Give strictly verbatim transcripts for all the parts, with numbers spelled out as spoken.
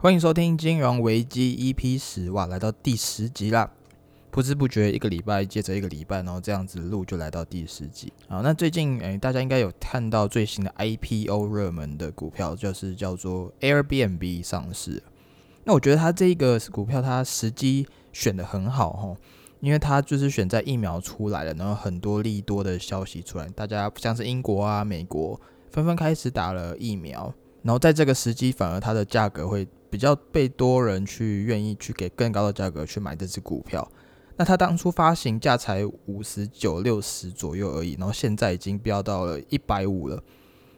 欢迎收听金融危机 E P 十，哇，来到第十集啦！不知不觉一个礼拜接着一个礼拜，然后这样子录就来到第十集。好，那最近、欸、大家应该有看到最新的 I P O 热门的股票，就是叫做 Airbnb 上市。那我觉得它这个股票它时机选得很好吼，因为它就是选在疫苗出来了，然后很多利多的消息出来，大家像是英国啊、美国纷纷开始打了疫苗，然后在这个时机反而它的价格会比较被多人去愿意去给更高的价格去买这只股票。那它当初发行价才五十九、六十左右而已，然后现在已经飙到了一百五了，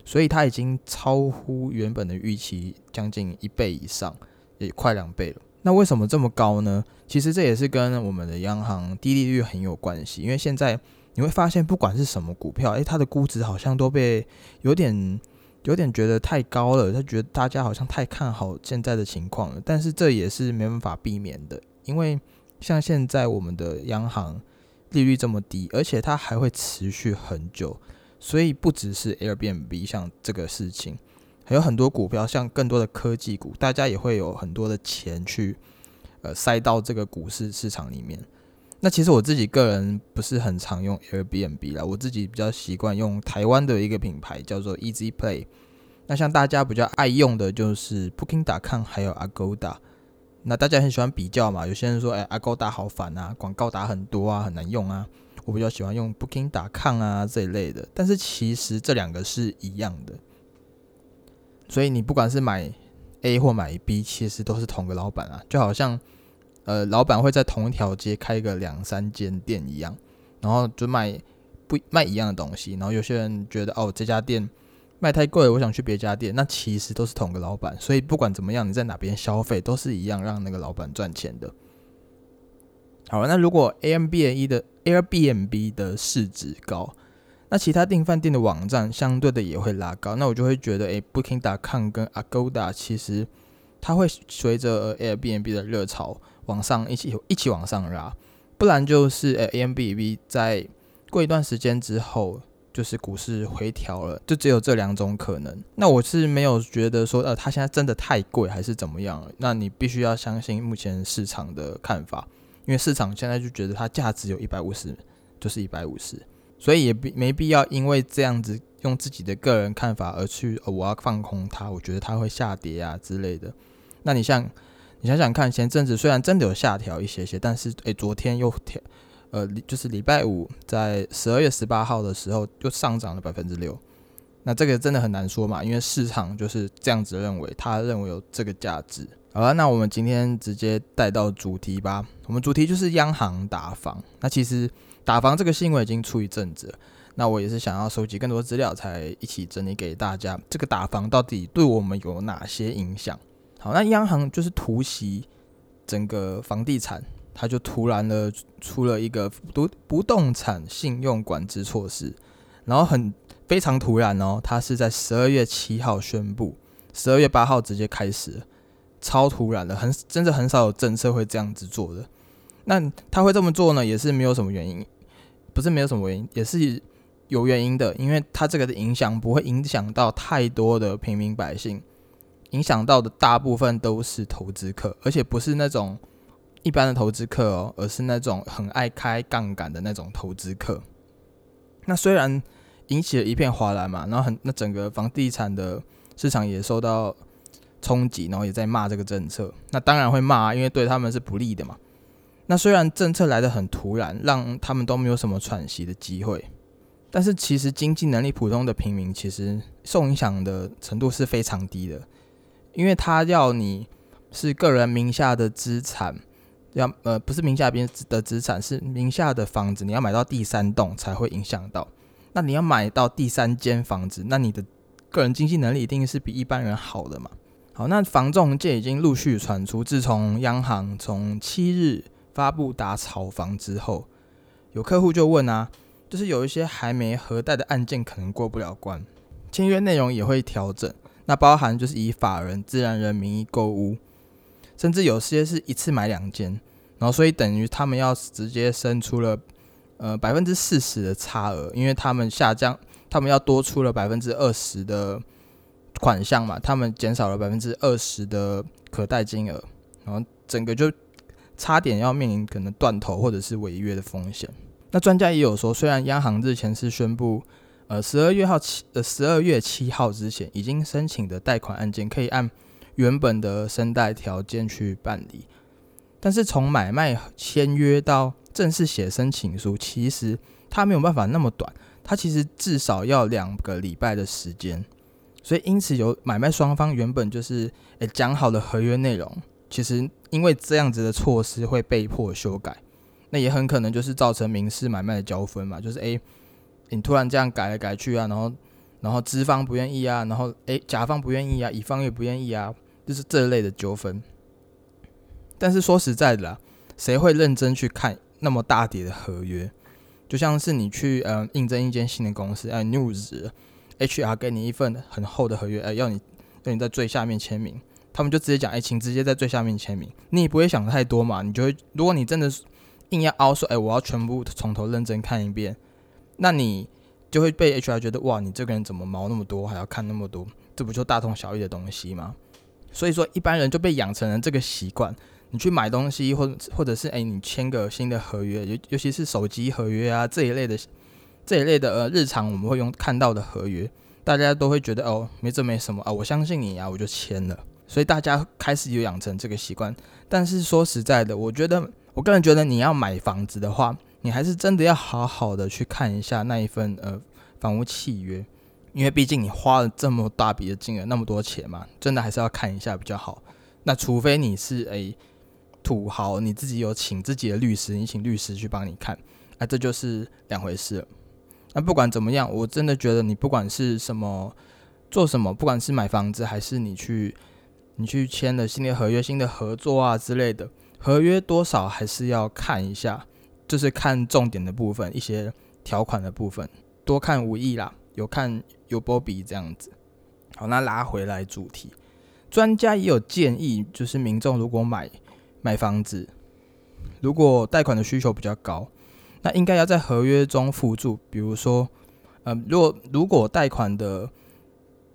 所以它已经超乎原本的预期将近一倍以上，也快两倍了。那为什么这么高呢？其实这也是跟我们的央行低利率很有关系，因为现在你会发现不管是什么股票、欸、它的估值好像都被有点有点觉得太高了，他觉得大家好像太看好现在的情况了，但是这也是没办法避免的，因为像现在我们的央行利率这么低，而且它还会持续很久，所以不只是 Airbnb 像这个事情，还有很多股票，像更多的科技股，大家也会有很多的钱去、呃、塞到这个股市市场里面。那其实我自己个人不是很常用 Airbnb 啦，我自己比较习惯用台湾的一个品牌叫做 Easy Play。那像大家比较爱用的就是 Booking 点 com 还有 Agoda。那大家很喜欢比较嘛，有些人说、欸、Agoda 好烦啊，广告打很多啊，很难用啊。我比较喜欢用 Booking 点 com 啊这一类的，但是其实这两个是一样的。所以你不管是买 A 或买 B， 其实都是同个老板啊，就好像呃，老板会在同一条街开个两三间店一样，然后就卖不卖一样的东西，然后有些人觉得哦这家店卖太贵了，我想去别家店，那其实都是同个老板，所以不管怎么样你在哪边消费都是一样让那个老板赚钱的。好，那如果 Airbnb 的 Airbnb 的市值高，那其他订饭店的网站相对的也会拉高，那我就会觉得、欸、Booking 点 com 跟 Agoda 其实它会随着 Airbnb 的热潮往上一 起, 一起往上拉，不然就是、欸、Airbnb 在过一段时间之后就是股市回调了，就只有这两种可能。那我是没有觉得说、呃、它现在真的太贵还是怎么样了，那你必须要相信目前市场的看法，因为市场现在就觉得它价值有一百五十就是一百五十，所以也没必要因为这样子用自己的个人看法而去、哦、我要放空它，我觉得它会下跌啊之类的。那你像你想想看，前阵子虽然真的有下调一些些，但是、欸、昨天又调，呃，就是礼拜五在十二月十八号的时候又上涨了 百分之六。那这个真的很难说嘛，因为市场就是这样子认为，他认为有这个价值。好了，那我们今天直接带到主题吧。我们主题就是央行打房。那其实打房这个新闻已经出一阵子了，那我也是想要收集更多资料才一起整理给大家，这个打房到底对我们有哪些影响。好，那央行就是突袭整个房地产，它就突然的出了一个不动产信用管制措施，然后很非常突然哦，它是在十二月七号宣布，十二月八号直接开始，超突然的，很真的很少有政策会这样子做的。那它会这么做呢，也是没有什么原因，不是没有什么原因，也是有原因的，因为它这个的影响不会影响到太多的平民百姓。影响到的大部分都是投资客，而且不是那种一般的投资客哦，而是那种很爱开杠杆的那种投资客。那虽然引起了一片哗然嘛，然后很那整个房地产的市场也受到冲击，然后也在骂这个政策。那当然会骂，因为对他们是不利的嘛。那虽然政策来得很突然，让他们都没有什么喘息的机会，但是其实经济能力普通的平民其实受影响的程度是非常低的。因为他要你是个人名下的资产，要、呃、不是名下的资产，是名下的房子，你要买到第三栋才会影响到。那你要买到第三间房子，那你的个人经济能力一定是比一般人好的嘛。好，那房仲界已经陆续传出，自从央行从七日发布打炒房之后，有客户就问啊，就是有一些还没核贷的案件可能过不了关，签约内容也会调整。那包含就是以法人、自然人名义购屋，甚至有些是一次买两间，然后所以等于他们要直接生出了呃 百分之四十 的差额，因为他们下降，他们要多出了 百分之二十 的款项嘛，他们减少了 百分之二十 的可贷金额，然后整个就差点要面临可能断头或者是违约的风险。那专家也有说，虽然央行日前是宣布呃十二月七号之前已经申请的贷款案件可以按原本的申贷条件去办理，但是从买卖签约到正式写申请书，其实它没有办法那么短，它其实至少要两个礼拜的时间。所以因此有买卖双方原本就是讲好的合约内容，其实因为这样子的措施会被迫修改，那也很可能就是造成民事买卖的纠纷嘛，就是诶你突然这样改来改去啊，然后然后资方不愿意啊，然后诶甲方不愿意啊，乙方也不愿意啊，就是这类的纠纷。但是说实在的啦，谁会认真去看那么大叠的合约？就像是你去、呃、应征一间新的公司，哎 news H R 给你一份很厚的合约，哎要你要你在最下面签名，他们就直接讲哎请直接在最下面签名，你也不会想太多嘛，你就会，如果你真的硬要凹说哎我要全部从头认真看一遍，那你就会被 H R 觉得哇你这个人怎么毛那么多还要看那么多，这不就大同小异的东西吗？所以说一般人就被养成了这个习惯，你去买东西或者是、欸、你签个新的合约，尤其是手机合约啊这一类的这一类的、呃、日常我们会用看到的合约，大家都会觉得哦没这没什么啊，我相信你啊我就签了，所以大家开始有养成这个习惯。但是说实在的，我觉得我个人觉得你要买房子的话，你还是真的要好好的去看一下那一份、呃、房屋契约，因为毕竟你花了这么大笔的金额那么多钱嘛，真的还是要看一下比较好。那除非你是欸土豪，你自己有请自己的律师，你请律师去帮你看、啊、这就是两回事了。那不管怎么样，我真的觉得你不管是什么做什么，不管是买房子还是你去你去签了新的合约新的合作啊之类的，合约多少还是要看一下，就是看重点的部分，一些条款的部分多看无益啦，有看有波比这样子。好，那拉回来主题，专家也有建议，就是民众如果买买房子，如果贷款的需求比较高，那应该要在合约中附注，比如说、呃、如果如果贷款的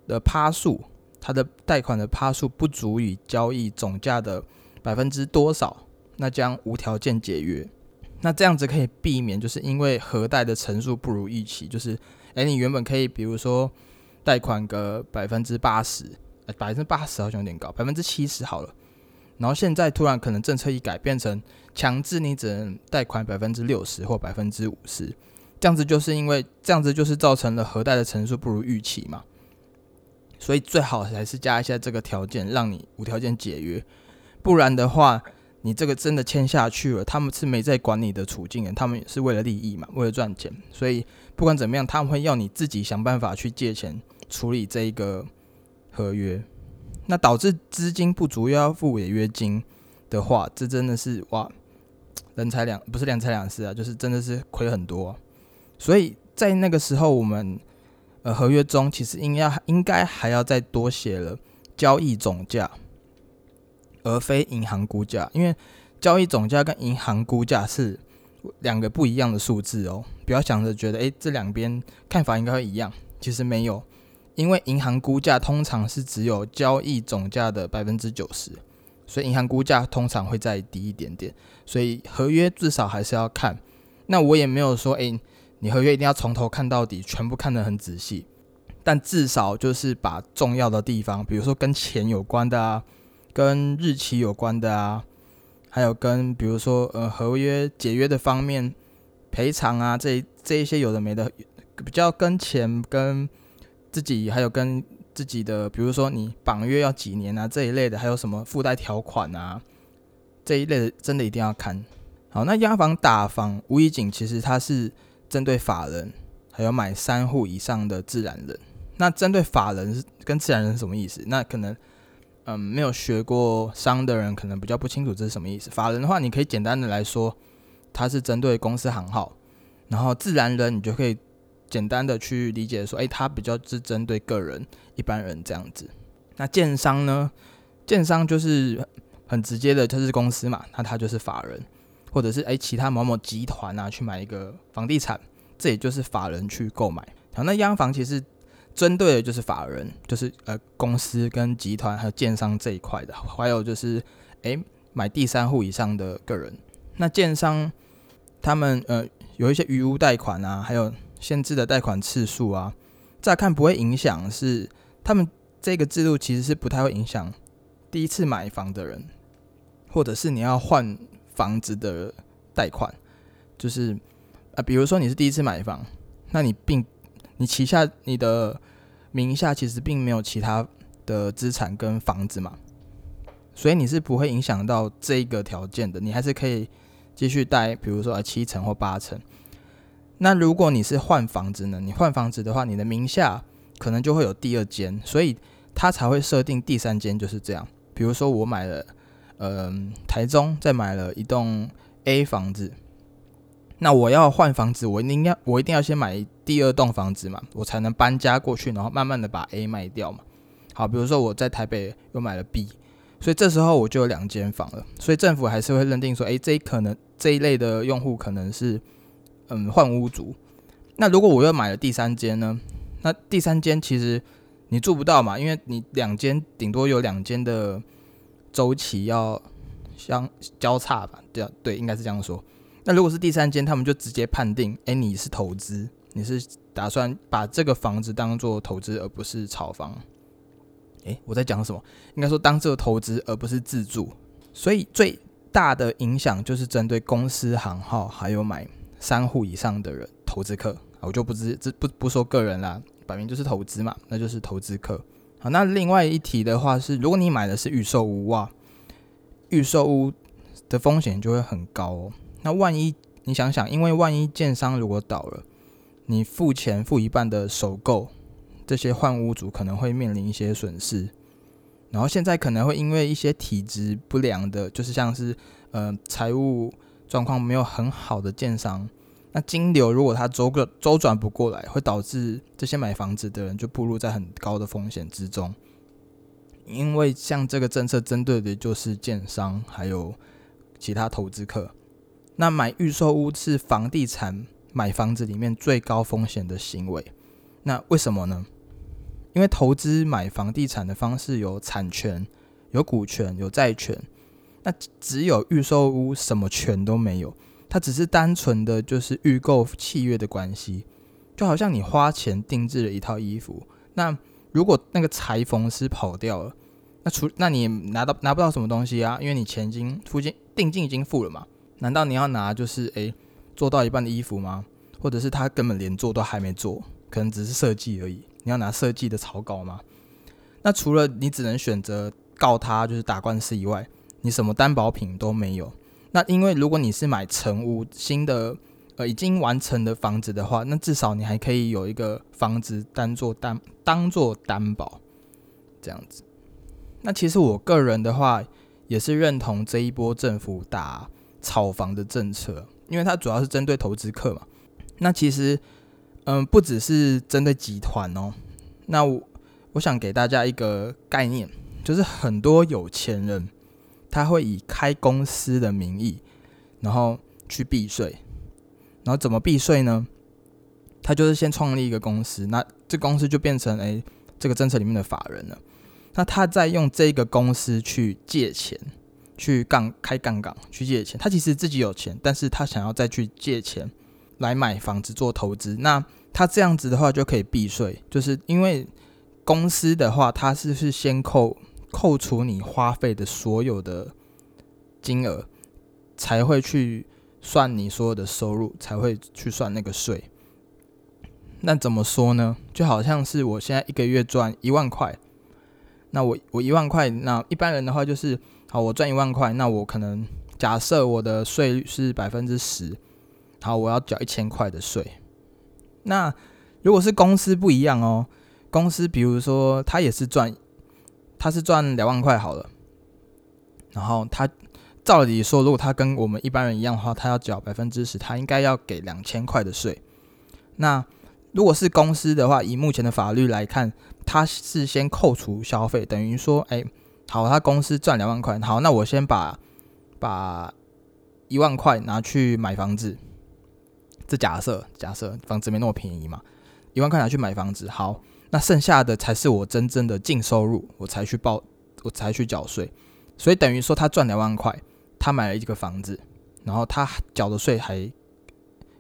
的趴数，它的贷款的趴数不足以交易总价的百分之多少，那将无条件解约。那这样子可以避免就是因为合贷的成数不如预期，就是、欸、你原本可以比如说贷款个 百分之八十、欸、百分之八十 好像有点高， 百分之七十 好了，然后现在突然可能政策一改，变成强制你只能贷款 百分之六十 或 百分之五十， 这样子就是因为这样子就是造成了核贷的成数不如预期嘛，所以最好还是加一下这个条件，让你无条件解约。不然的话你这个真的签下去了，他们是没在管你的处境的，他们是为了利益嘛，为了赚钱，所以不管怎么样他们会要你自己想办法去借钱处理这一个合约。那导致资金不足又要付违约金的话，这真的是哇，人财两不是人财两失啊，就是真的是亏很多、啊。所以在那个时候，我们呃合约中其实应该应该还要再多写了交易总价，而非银行估价，因为交易总价跟银行估价是两个不一样的数字哦。不要想着觉得哎这两边看法应该会一样，其实没有。因为银行估价通常是只有交易总价的 百分之九十， 所以银行估价通常会再低一点点，所以合约至少还是要看。那我也没有说、欸、你合约一定要从头看到底，全部看得很仔细，但至少就是把重要的地方，比如说跟钱有关的啊，跟日期有关的啊，还有跟比如说、呃、合约解约的方面赔偿啊，这这一些有的没的，比较跟钱跟自己还有跟自己的，比如说你绑约要几年啊这一类的，还有什么附带条款啊这一类的，真的一定要看好。那押房打房无预警，其实它是针对法人还有买三户以上的自然人。那针对法人跟自然人是什么意思？那可能、嗯、没有学过商的人可能比较不清楚这是什么意思。法人的话你可以简单的来说它是针对公司行号，然后自然人你就可以简单的去理解说，哎、欸，它比较是针对个人、一般人这样子。那建商呢？建商就是很直接的，就是公司嘛，那它就是法人，或者是哎、欸、其他某某集团啊去买一个房地产，这也就是法人去购买。好，那央行其实针对的就是法人，就是呃公司跟集团还有建商这一块的，还有就是哎买第三户以上的个人。那建商他们呃有一些余屋贷款啊，还有限制的贷款次数啊，乍看不会影响，是他们这个制度其实是不太会影响第一次买房的人，或者是你要换房子的贷款，就是、呃、比如说你是第一次买房，那你并你旗下你的名下其实并没有其他的资产跟房子嘛，所以你是不会影响到这个条件的，你还是可以继续贷，比如说七成或八成。那如果你是换房子呢？你换房子的话，你的名下可能就会有第二间，所以他才会设定第三间就是这样。比如说我买了，呃，台中再买了一栋 A 房子，那我要换房子，我一定要我一定要先买第二栋房子嘛，我才能搬家过去，然后慢慢的把 A 卖掉嘛。好，比如说我在台北又买了 B， 所以这时候我就有两间房了。所以政府还是会认定说，哎，这一可能这一类的用户可能是。嗯，换屋族。那如果我又买了第三间呢？那第三间其实你住不到嘛，因为你两间顶多有两间的周期要相交叉吧，对啊，对，应该是这样说。那如果是第三间，他们就直接判定，哎，你是投资，你是打算把这个房子当做投资，而不是炒房。哎，我在讲什么？应该说当做投资，而不是自住。所以最大的影响就是针对公司行号还有买。三户以上的人投资客，我就 不, 不, 不说个人啦，摆明就是投资嘛，那就是投资客。好，那另外一题的话是，如果你买的是预售屋啊，预售屋的风险就会很高哦。那万一你想想，因为万一建商如果倒了，你付钱付一半的首购，这些换屋主可能会面临一些损失。然后现在可能会因为一些体质不良的，就是像是呃财务状况没有很好的建商，那金流如果它周转不过来，会导致这些买房子的人就暴露在很高的风险之中。因为像这个政策针对的就是建商还有其他投资客。那买预售屋是房地产买房子里面最高风险的行为。那为什么呢？因为投资买房地产的方式有产权、有股权、有债权，那只有预售屋什么权都没有，它只是单纯的就是预购契约的关系，就好像你花钱定制了一套衣服，那如果那个裁缝师跑掉了， 那, 除那你也 拿, 到拿不到什么东西啊，因为你钱已经付金定金已经付了嘛，难道你要拿就是诶做到一半的衣服吗？或者是他根本连做都还没做，可能只是设计而已，你要拿设计的草稿吗？那除了你只能选择告他就是打官司以外，你什么担保品都没有。那因为如果你是买成屋新的、呃、已经完成的房子的话，那至少你还可以有一个房子当做担当做担保这样子。那其实我个人的话也是认同这一波政府打炒房的政策，因为它主要是针对投资客嘛。那其实嗯，不只是针对集团哦。那 我, 我想给大家一个概念，就是很多有钱人。他会以开公司的名义，然后去避税，然后怎么避税呢？他就是先创立一个公司，那这公司就变成哎这个政策里面的法人了。那他再用这个公司去借钱，去杠开杠杆去借钱。他其实自己有钱，但是他想要再去借钱来买房子做投资。那他这样子的话就可以避税，就是因为公司的话，他是是先扣。扣除你花费的所有的金额，才会去算你所有的收入，才会去算那个税。那怎么说呢？就好像是我现在一个月赚一万块，那我我一万块，那一般人的话就是，好，我赚一万块，那我可能假设我的税率是百分之十，好，我要缴一千块的税。那如果是公司不一样哦，公司比如说他也是赚。他是赚两万块好了，然后他照理说，如果他跟我们一般人一样的话，他要缴百分之十，他应该要给两千块的税。那如果是公司的话，以目前的法律来看，他是先扣除消费，等于说，哎，好，他公司赚两万块，好，那我先把把一万块拿去买房子，这假设假设房子没那么便宜嘛，一万块拿去买房子，好。那剩下的才是我真正的净收入，我才去报，我才去缴税。所以等于说他赚两万块，他买了一个房子，然后他缴的税还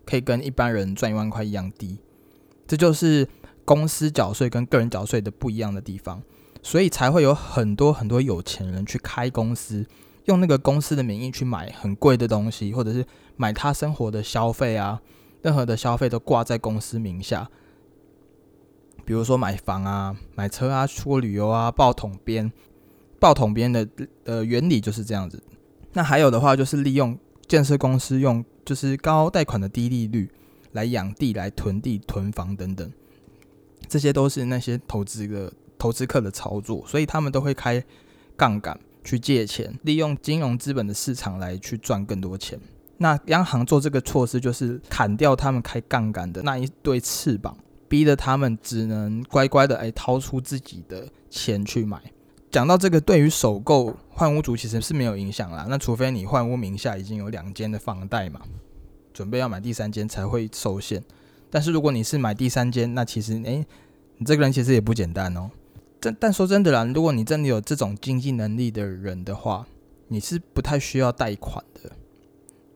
可以跟一般人赚一万块一样低。这就是公司缴税跟个人缴税的不一样的地方，所以才会有很多很多有钱人去开公司，用那个公司的名义去买很贵的东西，或者是买他生活的消费啊，任何的消费都挂在公司名下，比如说买房啊、买车啊、出国旅游啊、报统编。报统编的、呃、原理就是这样子。那还有的话就是利用建设公司用就是高贷款的低利率来养地、来囤地、囤房等等，这些都是那些投资的投资客的操作，所以他们都会开杠杆去借钱，利用金融资本的市场来去赚更多钱。那央行做这个措施就是砍掉他们开杠杆的那一对翅膀，逼得他们只能乖乖的、哎、掏出自己的钱去买。讲到这个，对于首购换屋族其实是没有影响啦，那除非你换屋名下已经有两间的房贷嘛，准备要买第三间才会受限。但是如果你是买第三间，那其实诶你这个人其实也不简单哦。但说真的啦，如果你真的有这种经济能力的人的话，你是不太需要贷款的，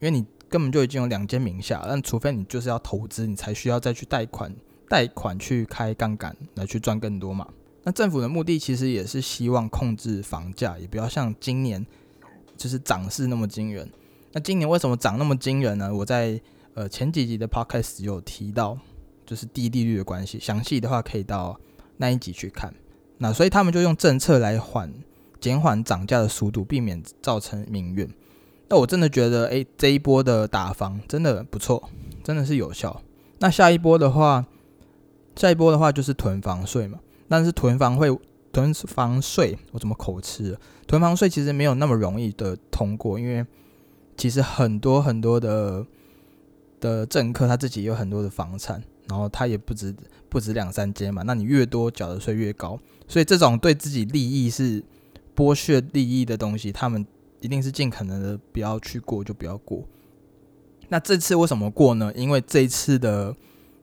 因为你根本就已经有两间名下，但除非你就是要投资，你才需要再去贷款，贷款去开杠杆来去赚更多嘛。那政府的目的其实也是希望控制房价，也不要像今年就是涨势那么惊人。那今年为什么涨那么惊人呢？我在、呃、前几集的 podcast 有提到，就是低利率的关系，详细的话可以到那一集去看。那所以他们就用政策来缓减缓涨价的速度，避免造成民怨。那我真的觉得、欸、这一波的打房真的不错，真的是有效。那下一波的话下一波的话就是囤房税嘛，但是囤房会囤房税，我怎么口吃了？囤房税其实没有那么容易的通过，因为其实很多很多的的政客他自己有很多的房产，然后他也不止不止两三间嘛，那你越多缴的税越高，所以这种对自己利益是剥削利益的东西，他们一定是尽可能的不要去过就不要过。那这次为什么过呢？因为这次的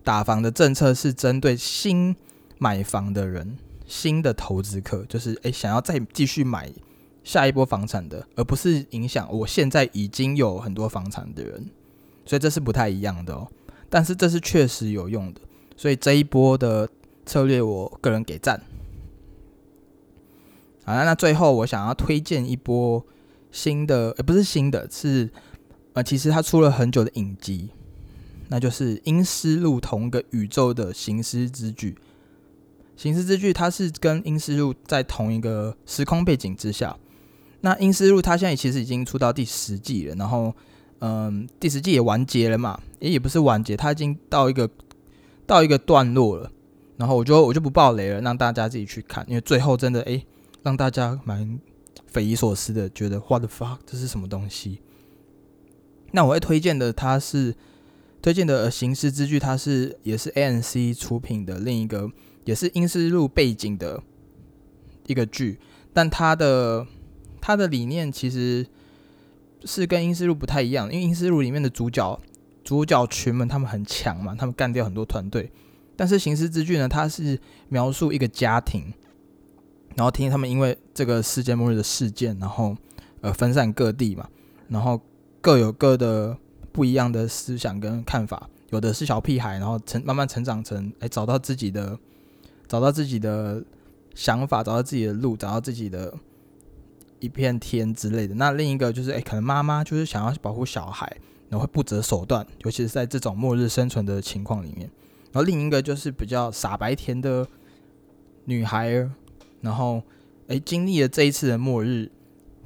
打房的政策是针对新买房的人，新的投资客，就是诶想要再继续买下一波房产的，而不是影响我现在已经有很多房产的人，所以这是不太一样的哦。但是这是确实有用的，所以这一波的策略我个人给赞。好，那最后我想要推荐一波新的，诶不是新的，是、呃、其实它出了很久的影集，那就是阴尸路同个宇宙的行尸之剧。行尸之剧它是跟阴尸路在同一个时空背景之下，那阴尸路它现在其实已经出到第十季了，然后嗯，第十季也完结了嘛，也不是完结，它已经到一个到一个段落了，然后我就我就不爆雷了，让大家自己去看，因为最后真的诶让大家蛮匪夷所思的，觉得 what the fuck 这是什么东西。那我会推荐的它是推荐的行尸之剧，它是也是 A N C 出品的另一个也是阴尸路背景的一个剧，但它的它的理念其实是跟阴尸路不太一样，因为阴尸路里面的主角主角群们他们很强嘛，他们干掉很多团队，但是行尸之剧呢，它是描述一个家庭，然后听他们因为这个世界末日的事件，然后、呃、分散各地嘛，然后各有各的不一样的思想跟看法，有的是小屁孩，然后成慢慢成长成、欸、找到自己的找到自己的想法，找到自己的路，找到自己的一片天之类的。那另一个就是、欸、可能妈妈就是想要保护小孩，然后会不择手段，尤其是在这种末日生存的情况里面。然后另一个就是比较傻白甜的女孩儿，然后、欸、经历了这一次的末日，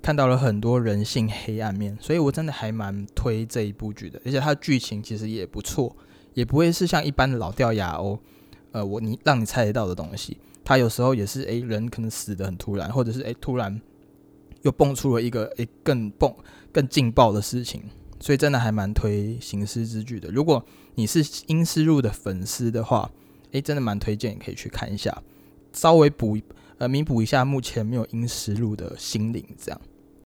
看到了很多人性黑暗面，所以我真的还蛮推这一部剧的，而且它的剧情其实也不错，也不会是像一般的老掉牙哦呃，我你让你猜得到的东西，他有时候也是，哎，人可能死得很突然，或者是哎，突然又蹦出了一个哎更蹦更劲爆的事情，所以真的还蛮推行尸之剧的。如果你是阴尸路的粉丝的话，哎，真的蛮推荐，你可以去看一下，稍微补呃弥补一下目前没有阴尸路的心灵这样。